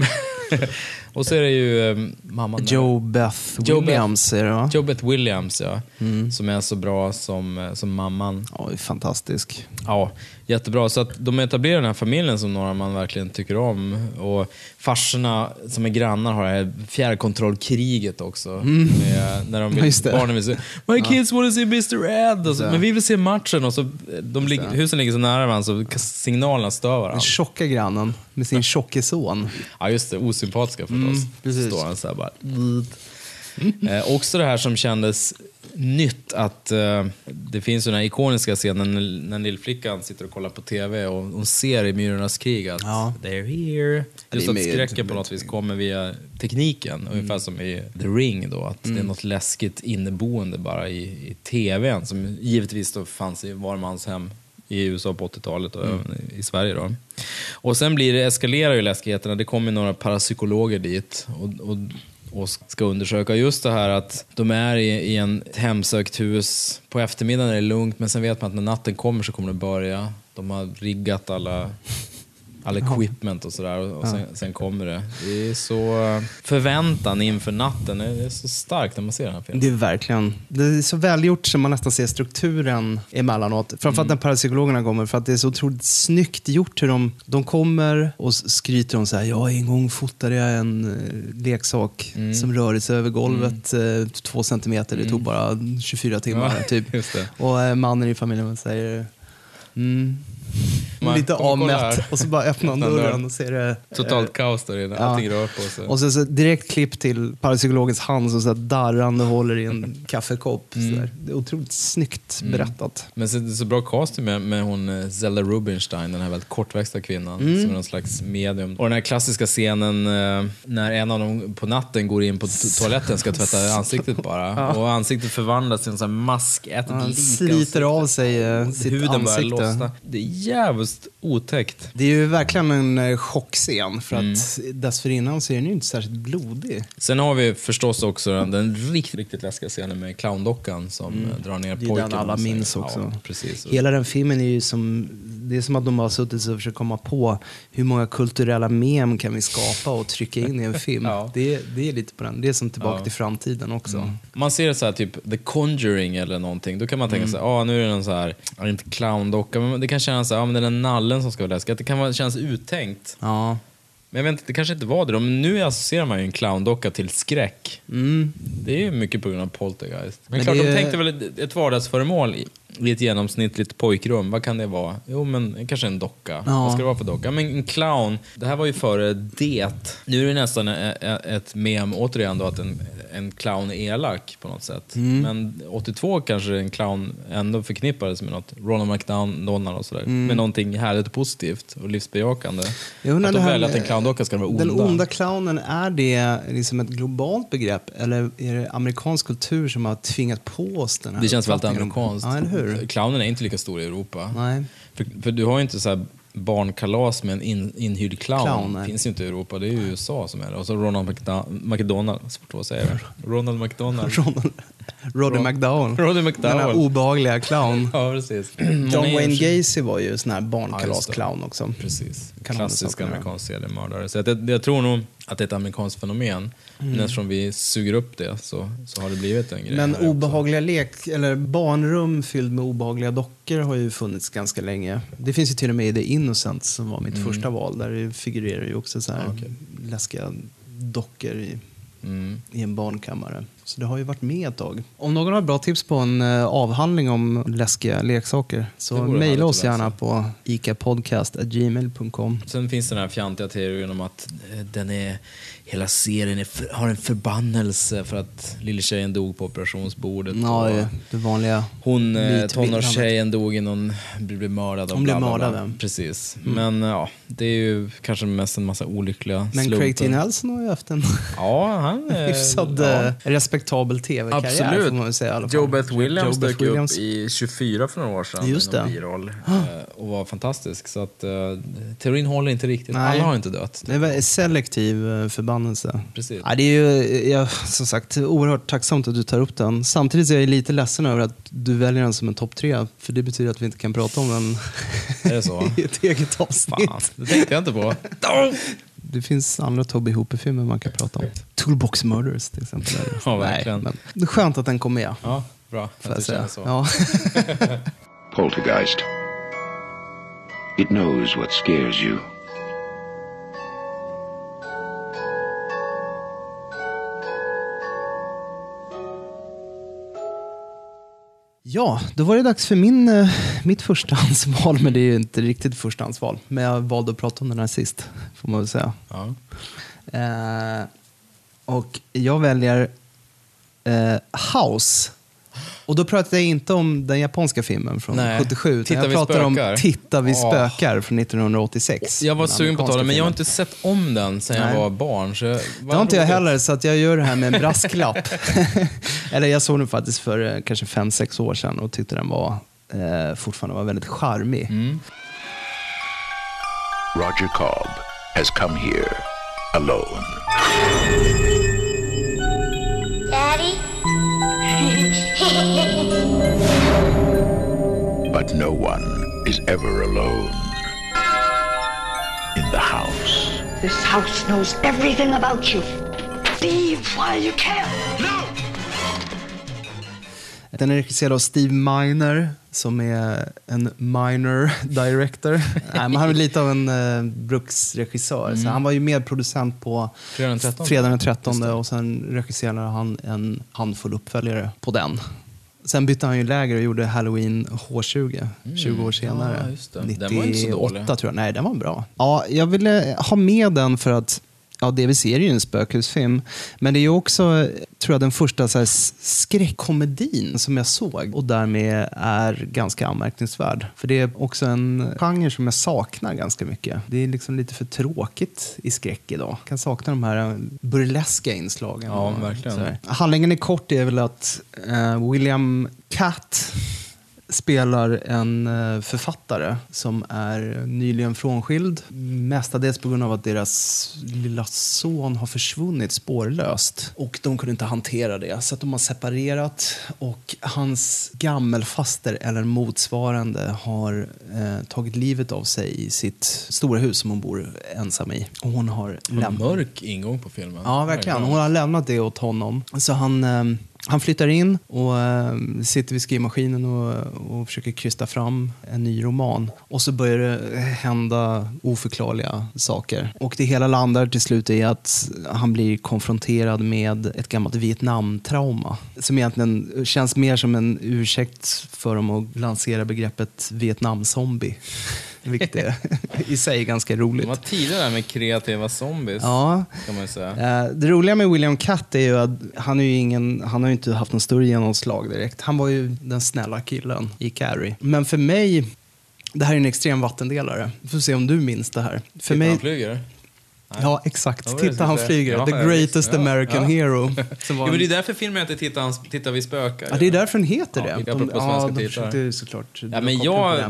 Och så är det ju eh, mamman. Joe Beth Joe Williams. Beth, är det, va? Joe Beth Williams, ja. Mm. Som är så bra som, som mamman. Ja, det är fantastisk. Ja, jättebra. Så att de etablerar den här familjen som några man verkligen tycker om. Och farserna som är grannar har det här fjärrkontrollkriget också. Mm. Med, när de vill, barnen vill se. My ja. kids want to see mister Ed. Och så, men vi vill se matchen. Och så, de lig, husen ligger så nära varandra så signalerna stör varandra. Den tjocka grannen med sin tjocke son. Ja, just det. Osympatiska för mm, oss. Precis. Står han så här bara... Eh, också det här som kändes nytt, att eh, det finns ju den här ikoniska scenen när, när lillflickan sitter och kollar på tv och hon ser i Myrornas krig att ja. they're here. Just att skräcken på något vis kommer via tekniken, mm. ungefär som i The Ring då, att mm. det är något läskigt inneboende bara i, i tvn som givetvis då fanns i var mans hem i U S A på åttiotalet och mm. i Sverige då. Och sen blir det, eskalerar ju läskigheterna, det kommer några parapsykologer dit och, och och ska undersöka just det här att de är i, i en hemsökt hus. På eftermiddagen är det lugnt, men sen vet man att när natten kommer så kommer det börja. De har riggat alla, all equipment och sådär, och sen, sen kommer det. Det är så förväntan inför natten. Det är så starkt när man ser den här filmen. Det är verkligen, det är så välgjort som man nästan ser strukturen emellanåt. Framförallt mm. när parapsykologerna kommer, för att det är så otroligt snyggt gjort hur de, de kommer och skryter om så här: ja, en gång fotade jag en leksak mm. som rörde sig över golvet mm. två centimeter, det tog bara tjugofyra timmar ja, typ. Just det. Och mannen i familjen säger mm man, lite avmätt, och så bara öppnar han dörren och ser det totalt kaos där inne, allting ja. rör på sig. Och sen så direkt klipp till parapsykologens hand som så darrande håller i en kaffekopp mm. så där. Det är otroligt snyggt mm. berättat. Men så, det är så bra casting med, med hon Zelda Rubinstein, den här väldigt kortväxta kvinnan mm. som är någon slags medium. Och den här klassiska scenen när en av dem på natten går in på to- toaletten ska tvätta ansiktet bara ja. och ansiktet förvandlas till en sån här mask, äter sliter av sig och sitt huden ansikte. Lossna. Det är jävligt otäckt. Det är ju verkligen en chockscen, för mm. att dessförinnan så är den ju inte särskilt blodig. Sen har vi förstås också den, den riktigt, riktigt läskiga scenen med clowndockan som mm. drar ner pojken. Det är den alla minns också. Ja, precis. Hela den filmen är ju som, det är som att de har suttit och försökt komma på hur många kulturella mem kan vi skapa och trycka in i en film. ja. det, det är lite på den. Det är som tillbaka ja. till framtiden också. Mm. Man ser det så här typ The Conjuring eller någonting, då kan man tänka mm. sig, ah, nu är det någon så här, inte clowndocka, men det kan kännas så här, ah, men det är den nallen som ska vara läskig. Det kan vara, kännas uttänkt. Ja. Men jag vet inte, det kanske inte var det då. Men nu associerar man ju en clowndocka till skräck. Mm. Det är ju mycket på grund av poltergeist. Men, men klart, det... de tänkte väl ett vardagsföremål i, i ett genomsnittligt pojkrum. Vad kan det vara? Jo, men kanske en docka. Ja. Vad ska det vara för docka? Men en clown, det här var ju före det. Nu är det nästan ett mem återigen då, att en, en clown är elak på något sätt. Mm. Men åttiotvå kanske en clown ändå förknippades med något. Ronald McDonald och sådär. Mm. Med någonting härligt och positivt och livsbejakande. Jo, att de här... väljer att en clown ska vara onda. Den onda clownen, är det liksom ett globalt begrepp? Eller är det amerikansk kultur som har tvingat på oss den här? Det känns väldigt amerikanskt. Ja, eller hur? Clownen är inte lika stor i Europa. Nej. För, för du har ju inte så här barnkalas med en in, inhyrd clown. clown finns ju inte i Europa, det är ju U S A som är det. Och så Ronald McDonald, McDonald svårt att säga det. Ronald McDonald. Ronald Roddy McDowell. Roddy McDowell. Den här obehagliga clown. Ja, precis. John Wayne Gacy var ju sån här barnkalas-clown också. Precis. Klassisk amerikansk seriemördare. Så jag, jag tror nog att det är ett amerikanskt fenomen. Mm. Men eftersom vi suger upp det så, så har det blivit en grej. Men obehagliga lek, eller barnrum fylld med obehagliga dockor har ju funnits ganska länge. Det finns ju till och med i The Innocents som var mitt mm. första val. Där det figurerar ju också så här ah, okay. läskiga dockor i... Mm. i en barnkammare. Så det har ju varit med ett tag. Om någon har bra tips på en avhandling om läskiga leksaker, så mejla oss gärna på i c a podcast at gmail dot com. Sen finns den här fjantiga teorin om att den är, hela serien är för, har en förbannelse för att lille tjejen dog på operationsbordet. Ja, och det vanliga. Hon, tonårstjejen dog innan hon blev mördad. Hon blev mördad. Precis. Mm. Men ja, det är ju kanske mest en massa olyckliga slumper. Men Craig T. Nelson har ju haft en ja, han är, hyfsad ja. respekt respektabel tv-karriär. Absolut. Man säga, Joe Beth Williams Joe dök Williams. upp i tjugofyra för några år sedan. Just det. Biroll, och var fantastisk. Så att uh, teorin håller inte riktigt. Nej. Alla har inte dött. Det är selektiv förbannelse. Precis. Ja, det är ju jag, som sagt oerhört tacksamt att du tar upp den. Samtidigt är jag lite ledsen över att du väljer den som en topp tre. För det betyder att vi inte kan prata om den är det så? i ett eget avsnitt. Fan, det tänkte jag inte på. Det finns andra Toby Hooper-filmer man kan prata om. Toolbox Murders till exempel. Ja, verkligen. Nej, men skönt att den kom med. Ja, bra. Får jag säga. Så. Ja. Poltergeist. It knows what scares you. Ja, då var det dags för min, mitt förstahandsval, men det är ju inte riktigt förstahandsval. Men jag valde att prata om den här sist, får man väl säga. Ja. Eh, och jag väljer eh, House. Och då pratar jag inte om den japanska filmen från Nej. sjuttiosju. Titta, jag pratar om Titta vi spökar oh. från nittonhundraåttiosex. Jag var sugen på att ta den, men jag har inte sett om den sedan Nej. jag var barn. Så jag, var det har inte jag heller, så att jag gör det här med en brasklapp. Eller jag såg den faktiskt för kanske fem sex år sedan och tyckte den var eh, fortfarande var väldigt charmig. Mm. Roger Cobb has come here alone. Daddy? But no one is ever alone in the house. This house knows everything about you. Leave while you can. No! Den är regisserad av Steve Miner, som är en minor director. Nej, men han är lite av en eh, bruksregissör. Mm. Så han var ju medproducent på Fredagen den trettonde och sen regisserade han en handfull uppföljare på den. Sen bytte han ju läger och gjorde Halloween H tjugo mm. tjugo år senare. Ja, just det. nittioåtta den var inte så dålig, tror jag. Nej, den var bra. Ja, jag ville ha med den för att ja, det vi ser är ju en spökhusfilm. Men det är ju också, tror jag, den första så här skräckkomedin som jag såg. Och därmed är ganska anmärkningsvärd. För det är också en genre som jag saknar ganska mycket. Det är liksom lite för tråkigt i skräck idag. Jag kan sakna de här burleska inslagen. Ja, verkligen. Handlingen är kort, det är väl att uh, William Catt spelar en författare som är nyligen frånskild. Mestadels på grund av att deras lilla son har försvunnit spårlöst. Och de kunde inte hantera det. Så att de har separerat. Och hans gammelfaster eller motsvarande har eh, tagit livet av sig i sitt stora hus som hon bor ensam i. Och hon har lämnat... mörk ingång på filmen. Ja, verkligen. Hon har lämnat det åt honom. Så han... Eh, Han flyttar in och äh, sitter vid skrivmaskinen och, och försöker krysta fram en ny roman. Och så börjar det hända oförklarliga saker. Och det hela landar till slut i att han blir konfronterad med ett gammalt Vietnamtrauma. Som egentligen känns mer som en ursäkt för dem att lansera begreppet Vietnamzombie. Vilket är i sig ganska roligt. De var tidigare med kreativa zombies, ja, kan man ju säga. Det roliga med William Catt är ju att han, är ju ingen, han har ju inte haft någon större genomslag direkt. Han var ju den snälla killen i Carrie. Men för mig, det här är en extrem vattendelare. Vi får se om du minns det här. För mig, han flyger. Nej. Ja, exakt. Titta, han flyger. Ja, The Greatest ja, American ja. Hero. Som var en... ja, men det är därför filmen heter Titta, han, Titta vi spökar. Ja, det är därför den heter ja, det. De, ja, de försökte såklart... Ja, men jag...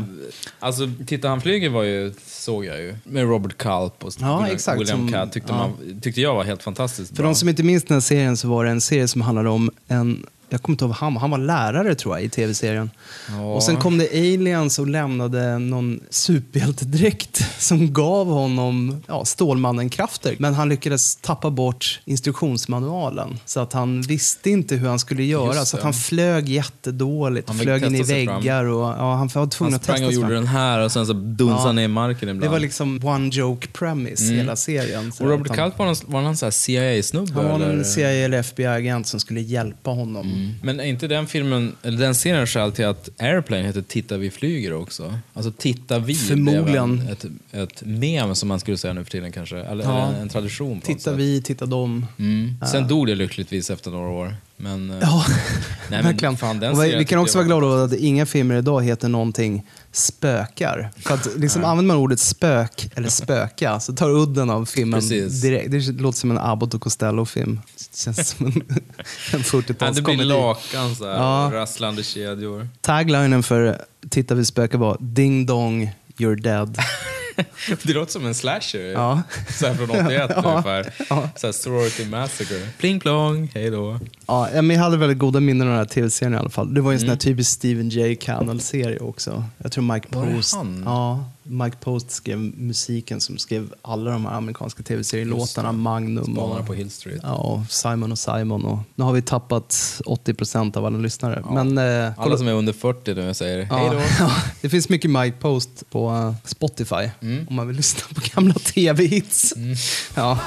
Alltså, Titta, han flyger var ju... Såg jag ju. Med Robert Culp och ja, exakt, William Catt. Tyckte, ja. tyckte jag var helt fantastiskt bra. För de som inte minns den här serien så var det en serie som handlade om en... Jag kommer inte ihåg han, han var lärare tror jag i tv-serien. Ja. Och sen kom det aliens och lämnade någon superhjältedräkt som gav honom ja, Stålmannen-krafter. Men han lyckades tappa bort instruktionsmanualen. Så att han visste inte hur han skulle göra. Så att han flög jättedåligt. Han flög in i väggar. Och, ja, han var tvungen att testa sig fram. Han sprang och gjorde den här och sen så dunsade ja. ner i marken ibland. Det var liksom one joke premise mm. hela serien. Så och Robert Culp var, var han en C I A-snubbe? Han var eller? En C I A eller F B I-agent som skulle hjälpa honom. Mm. Men är inte den filmen, eller den serien själv till att Airplane heter Titta vi flyger också? Alltså Titta vi förmodligen ett, ett mem som man skulle säga nu för tiden kanske. Eller ja. en, en tradition på Titta vi, titta dem. Mm. Sen dog det lyckligtvis efter några år. Men, ja, nej, verkligen. Men fan, den vi, vi kan också vara glada över att inga filmer idag heter någonting spökar. För att liksom använder man ordet spök eller spöka så tar udden av filmen Precis. direkt. Det låter som en Abbott och Costello-film. Det känns som en, en fyrtiotalskomedi. Det blir lakan så här, ja. Rasslande kedjor. Taglinen för Titta vi spökar var Ding dong, you're dead. Det låter som en slasher. Ja. Så här från åttioett ja. Ungefär. Ja. Så här sorority massacre. Pling plong, hej då. Ja, men jag hade väldigt goda minnen av den här tv-serien i alla fall. Det var ju en mm. sån här typisk Stephen J. Cannell-serie också. Jag tror Mike var Post. Ja, Mike Post skrev musiken som skrev alla de här amerikanska tv-serielåtarna. Magnum. Spanarna på Hill Street. Ja, och Simon och Simon. Och, nu har vi tappat åttio procent av alla lyssnare. Ja. Men, eh, alla som är under fyrtio nu säger ja. Hej då. Ja. Det finns mycket Mike Post på uh, Spotify. Mm. Om man vill lyssna på gamla tv-hits. Mm. Ja.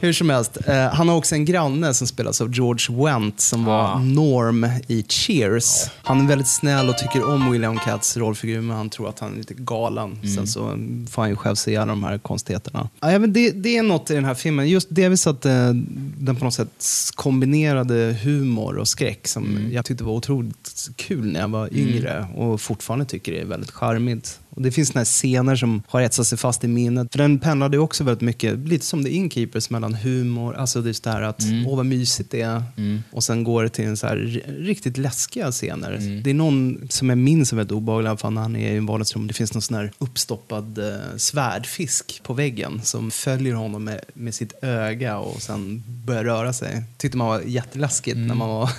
Hur som helst, eh, han har också en granne som spelas av George Wendt som var ah. Norm i Cheers. Han är väldigt snäll och tycker om William Katz rollfigur, men han tror att han är lite galen. Mm. Sen så får han ju själv se alla de här konstigheterna. Ja, men det, det är något i den här filmen. Just delvis att eh, den på något sätt kombinerade humor och skräck som mm. jag tyckte var otroligt kul när jag var yngre mm. och fortfarande tycker det är väldigt charmigt. Och det finns såna här scener som har etsat sig fast i minnet. För den pendlade också väldigt mycket, lite som The Innkeepers, mellan humor. Alltså det är så här att, mm. åh vad mysigt det är. Mm. Och sen går det till en så här riktigt läskiga scener. Mm. Det är någon som jag minns som väldigt obehaglig, i alla fall när han är i en vardagsrum. Det finns någon sån här uppstoppad eh, svärdfisk på väggen som följer honom med, med sitt öga och sen börjar röra sig. Tyckte man var jätteläskigt mm. när man var...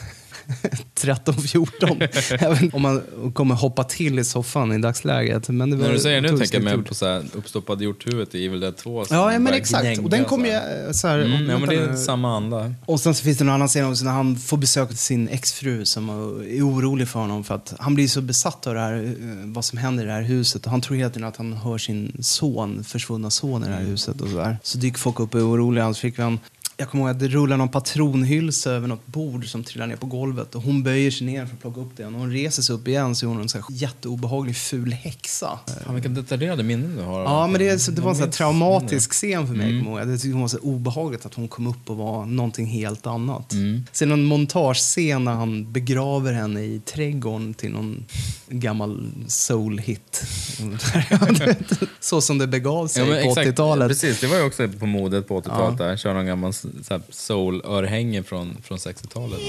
tretton fjorton även om man kommer hoppa till i soffan i dagsläget. Men det var, när du säger nu tänker jag med på så här uppstoppad hjorthuvudet i Evil Dead två. Ja, ja men exakt. Och den kommer ju så här. Mm, ja, men det är samma anda. Och sen så finns det någon annan scen när han får besök till sin exfru som är orolig för honom för att han blir så besatt av det här, vad som händer i det här huset. Och han tror hela tiden att han hör sin son, försvunna son i det här huset och så där. Så dyker folk upp och är oroliga. Hans flickvän, jag kommer ihåg att det rullar någon patronhylsa över något bord som trillar ner på golvet. Och hon böjer sig ner för att plocka upp den. Och hon reser sig upp igen så är hon en så här jätteobehaglig ful häxa. Han vilka detaljerade minnen du har. Ja, men det, är, det var en sån här traumatisk scen för mig. Mm. Jag tyckte det var så obehagligt att hon kom upp och var någonting helt annat. Mm. Sen någon montagescen när han begraver henne i trädgården till någon gammal soul-hit. Så som det begav sig ja, på åttiotalet. Precis, det var ju också på modet på åttiotalet ja. Där. Kör någon gammal soul-örhängen från, från sextiotalet.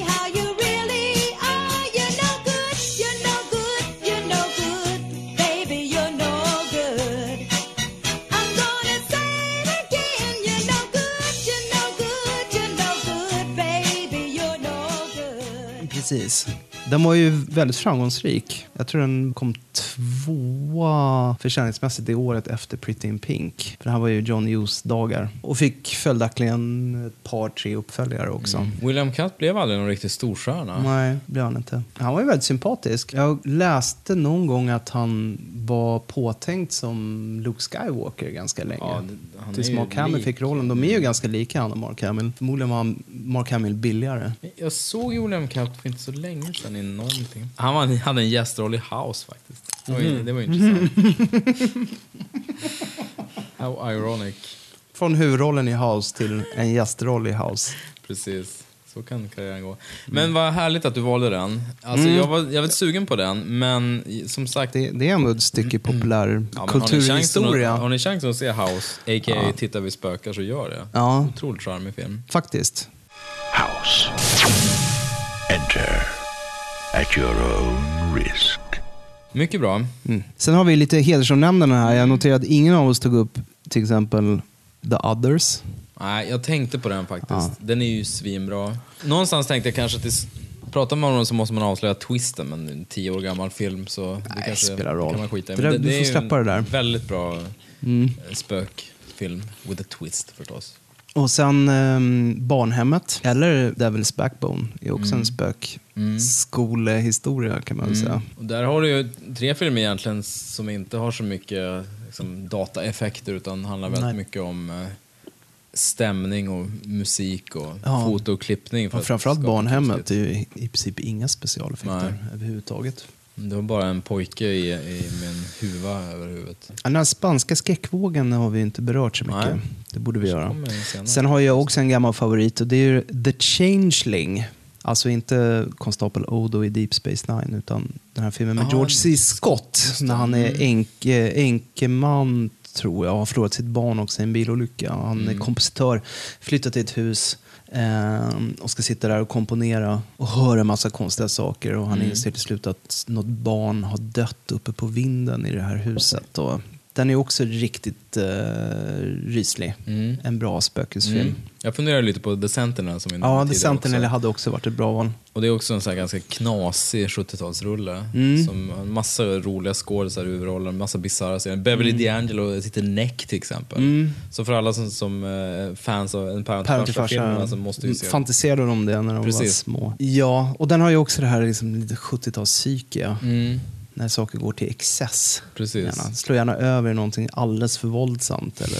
Precis. Den var ju väldigt framgångsrik. Jag tror den kom tvåa försäljningsmässigt det året efter Pretty in Pink. För det här var ju John Hughes dagar. Och fick följaktligen ett par, tre uppföljare också. Mm. William Catt blev aldrig någon riktigt storstjärna. Nej, blev han inte. Han var ju väldigt sympatisk. Jag läste någon gång att han var påtänkt som Luke Skywalker ganska länge. Ja, det, tills Mark Hamill fick rollen. De är ju ganska lika han och Mark Hamill. Förmodligen var Mark Hamill billigare. Jag såg William Catt för inte så länge sedan. Han var, hade en gästroll i House faktiskt. Det var, mm. det var intressant. How ironic. Från huvudrollen i House till en gästroll i House. Precis, så kan karriären gå. Men mm. vad härligt att du valde den. Alltså mm. jag, var, jag var sugen på den. Men som sagt det, det är en stycke populär mm. ja, kulturhistoria. Har ni chansen att se House A K A ja. Tittar vi spökar så gör det ja. Otroligt charmig film faktiskt. House. Enter at your own risk. Mycket bra. Mm. Sen har vi lite hedersomnämnden här. Jag noterade att ingen av oss tog upp till exempel The Others. Nej, jag tänkte på den faktiskt. Ja. Den är ju svinbra. Någonstans tänkte jag kanske att pratar man om den så måste man avslöja twisten, men en tio år gammal film så det nej, kanske spelar roll. Kan man skita i. Men det, det, du får släppa det där. Väldigt bra mm. spökfilm with a twist förstås. Och sen eh, Barnhemmet eller Devil's Backbone är också mm. en spök mm. skolehistoria kan man mm. säga. Och där har du ju tre filmer egentligen som inte har så mycket liksom, dataeffekter utan handlar väldigt Nej. mycket om eh, stämning och musik och ja. foto och klippning. För ja, framförallt barnhemmet är ju i, i princip inga specialeffekter överhuvudtaget. Det var bara en pojke i, i min huva över huvudet. Ja, den spanska skräckvågen har vi inte berört så mycket. Nej. Det borde vi göra. Sen har jag också en gammal favorit och det är The Changeling. Alltså inte Konstapel Odo i Deep Space Nine utan den här filmen med ah, George C. Scott. När han är enke, enkeman tror jag. Han har förlorat sitt barn också i en bilolycka. Han mm. är kompositör, flyttat till ett hus eh, och ska sitta där och komponera och höra en massa konstiga saker. Och han mm. inser till slut att något barn har dött uppe på vinden i det här huset. Och den är också riktigt eh, ryslig. Mm. En bra spökesfilm. Mm. Jag funderar lite på The Sentinel. Som ja, The Sentinel också. Hade också varit ett bra val. Och det är också en sån här ganska knasig sjuttiotalsrulle. Mm. Som har en massa roliga skådisar i huvudrollen. En massa bizarra scener. Beverly mm. D'Angelo sitter Neck till exempel. Mm. Så för alla som, som är fans av en parent till farsa så måste ju se. Fantiserade om det när de Precis. var små. Ja, och den har ju också det här liksom, lite sjuttiotalspsyke. Mm. När saker går till excess. Precis. Gärna. Slå gärna över i någonting alldeles för våldsamt. Eller...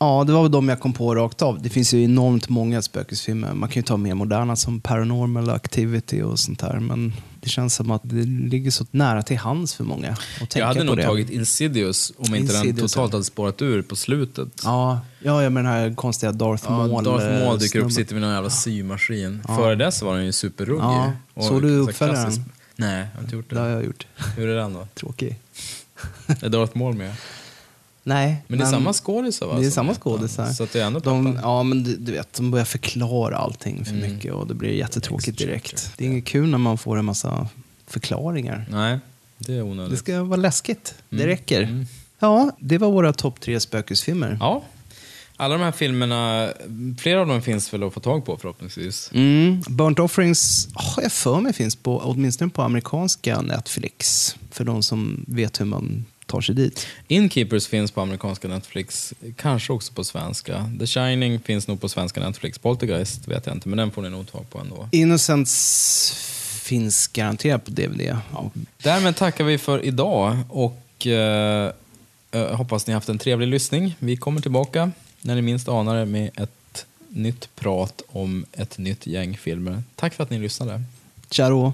Ja, det var väl de jag kom på rakt av. Det finns ju enormt många spökesfilmer. Man kan ju ta mer moderna som Paranormal Activity och sånt där. Men det känns som att det ligger så nära till hands för många. Jag hade nog det. tagit Insidious om Insidious, inte den totalt hade spårat ur på slutet. Ja, ja men den här konstiga Darth ja, Maul. Darth Maul dyker upp, sitter vid någon jävla symaskin. Ja. Före dess var den ju superruggig. Ja. Och så du uppfäller den? Nej, jag har inte gjort det. Det har jag gjort. Hur är det då? Tråkig. Är Darth Maul med? Nej. Men det är men, samma skådisar va? Det är samma skådisar. Så att det är ändå de, ja, men du, du vet, de börjar förklara allting för mm. mycket och det blir jättetråkigt direkt. Det är inget kul när man får en massa förklaringar. Nej, det är onödigt. Det ska vara läskigt. Mm. Det räcker. Mm. Ja, det var våra topp tre spökesfilmer. Ja. Alla de här filmerna, flera av dem finns väl att få tag på förhoppningsvis. Mm. Burnt Offerings har jag för mig finns på, åtminstone på amerikanska Netflix. För de som vet hur man tar sig dit. Innkeepers finns på amerikanska Netflix, kanske också på svenska. The Shining finns nog på svenska Netflix. Poltergeist vet jag inte, men den får ni nog tag på ändå. Innocents finns garanterat på D V D. Ja. Därmed tackar vi för idag och eh, hoppas ni haft en trevlig lyssning. Vi kommer tillbaka när ni minst anar det med ett nytt prat om ett nytt gäng filmer. Tack för att ni lyssnade. Ciao.